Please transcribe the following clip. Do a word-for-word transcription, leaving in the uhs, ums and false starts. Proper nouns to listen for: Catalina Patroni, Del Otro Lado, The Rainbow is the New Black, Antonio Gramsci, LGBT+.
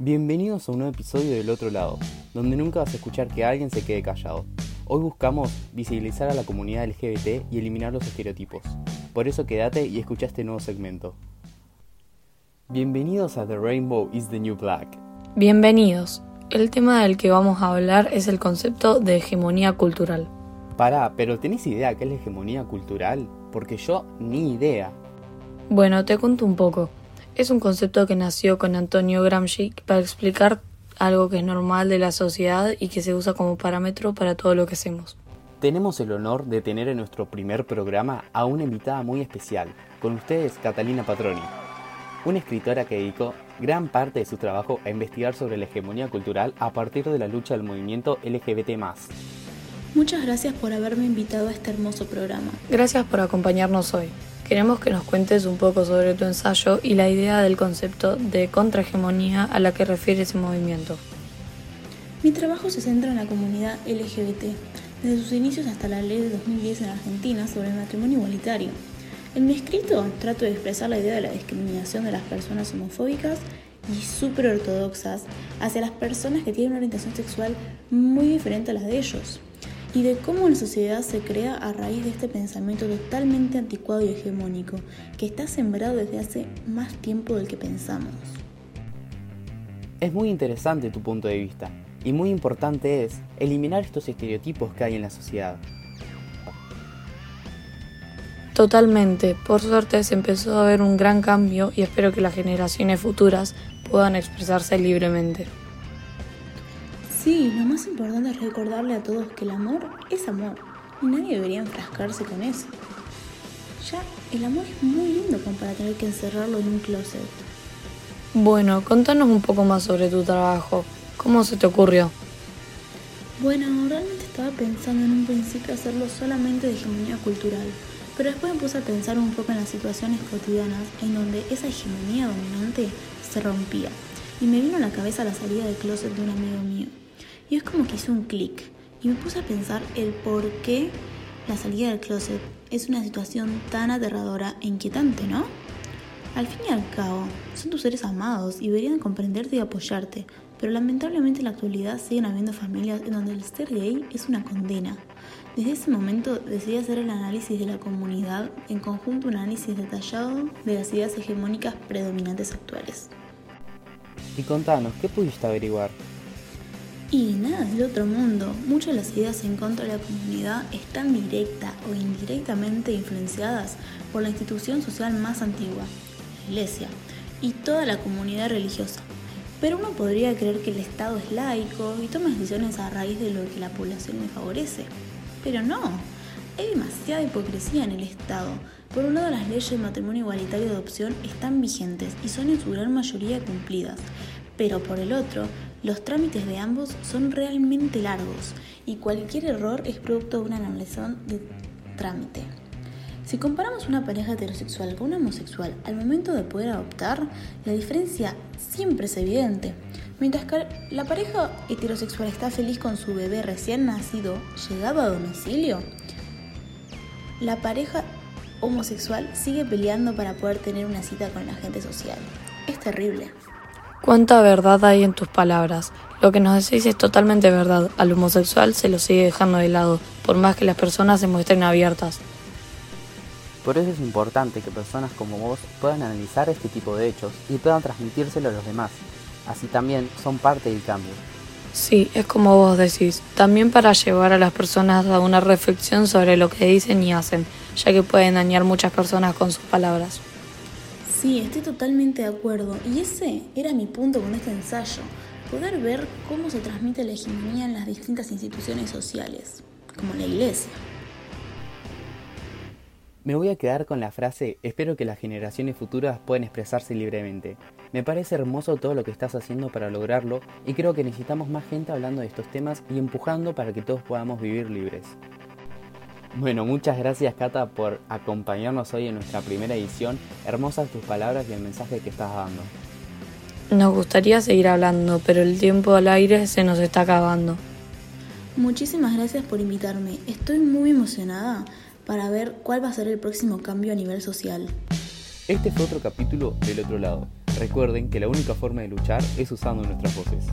Bienvenidos a un nuevo episodio de Del Otro Lado, donde nunca vas a escuchar que alguien se quede callado. Hoy buscamos visibilizar a la comunidad L G B T y eliminar los estereotipos. Por eso quédate y escucha este nuevo segmento. Bienvenidos a The Rainbow is the New Black. Bienvenidos. El tema del que vamos a hablar es el concepto de hegemonía cultural. Pará, ¿pero tenés idea qué es la hegemonía cultural? Porque yo ni idea. Bueno, te cuento un poco. Es un concepto que nació con Antonio Gramsci para explicar algo que es normal de la sociedad y que se usa como parámetro para todo lo que hacemos. Tenemos el honor de tener en nuestro primer programa a una invitada muy especial, con ustedes Catalina Patroni, una escritora que dedicó gran parte de su trabajo a investigar sobre la hegemonía cultural a partir de la lucha del movimiento L G B T más. Muchas gracias por haberme invitado a este hermoso programa. Gracias por acompañarnos hoy. Queremos que nos cuentes un poco sobre tu ensayo y la idea del concepto de contrahegemonía a la que refiere ese movimiento. Mi trabajo se centra en la comunidad L G B T, desde sus inicios hasta la ley de dos mil diez en Argentina sobre el matrimonio igualitario. En mi escrito trato de expresar la idea de la discriminación de las personas homofóbicas y superortodoxas hacia las personas que tienen una orientación sexual muy diferente a las de ellos, y de cómo la sociedad se crea a raíz de este pensamiento totalmente anticuado y hegemónico, que está sembrado desde hace más tiempo del que pensamos. Es muy interesante tu punto de vista, y muy importante es eliminar estos estereotipos que hay en la sociedad. Totalmente, por suerte se empezó a ver un gran cambio y espero que las generaciones futuras puedan expresarse libremente. Sí, lo más importante es recordarle a todos que el amor es amor y nadie debería enfrascarse con eso. Ya, el amor es muy lindo como para tener que encerrarlo en un closet. Bueno, contanos un poco más sobre tu trabajo. ¿Cómo se te ocurrió? Bueno, realmente estaba pensando en un principio hacerlo solamente de hegemonía cultural, pero después me puse a pensar un poco en las situaciones cotidianas en donde esa hegemonía dominante se rompía y me vino a la cabeza la salida del closet de un amigo mío. Y es como que hice un clic y me puse a pensar el por qué la salida del closet es una situación tan aterradora e inquietante, ¿no? Al fin y al cabo, son tus seres amados y deberían comprenderte y apoyarte, pero lamentablemente en la actualidad siguen habiendo familias en donde el ser gay es una condena. Desde ese momento decidí hacer el análisis de la comunidad, en conjunto un análisis detallado de las ideas hegemónicas predominantes actuales. Y contanos, ¿qué pudiste averiguar? Y nada del otro mundo, muchas de las ideas en contra de la comunidad están directa o indirectamente influenciadas por la institución social más antigua, la iglesia, y toda la comunidad religiosa. Pero uno podría creer que el Estado es laico y toma decisiones a raíz de lo que la población le favorece. Pero no, hay demasiada hipocresía en el Estado. Por un lado, las leyes de matrimonio igualitario y adopción están vigentes y son en su gran mayoría cumplidas. Pero por el otro, los trámites de ambos son realmente largos y cualquier error es producto de una anulación de trámite. Si comparamos una pareja heterosexual con una homosexual al momento de poder adoptar, la diferencia siempre es evidente. Mientras que la pareja heterosexual está feliz con su bebé recién nacido, llegado a domicilio, la pareja homosexual sigue peleando para poder tener una cita con el agente social. Es terrible. ¿Cuánta verdad hay en tus palabras? Lo que nos decís es totalmente verdad. Al homosexual se lo sigue dejando de lado, por más que las personas se muestren abiertas. Por eso es importante que personas como vos puedan analizar este tipo de hechos y puedan transmitírselo a los demás. Así también son parte del cambio. Sí, es como vos decís. También para llevar a las personas a una reflexión sobre lo que dicen y hacen, ya que pueden dañar muchas personas con sus palabras. Sí, estoy totalmente de acuerdo, y ese era mi punto con este ensayo, poder ver cómo se transmite la hegemonía en las distintas instituciones sociales, como la iglesia. Me voy a quedar con la frase, espero que las generaciones futuras puedan expresarse libremente. Me parece hermoso todo lo que estás haciendo para lograrlo, y creo que necesitamos más gente hablando de estos temas y empujando para que todos podamos vivir libres. Bueno, muchas gracias Cata por acompañarnos hoy en nuestra primera edición. Hermosas tus palabras y el mensaje que estás dando. Nos gustaría seguir hablando, pero el tiempo al aire se nos está acabando. Muchísimas gracias por invitarme. Estoy muy emocionada para ver cuál va a ser el próximo cambio a nivel social. Este fue otro capítulo del Otro Lado. Recuerden que la única forma de luchar es usando nuestras voces.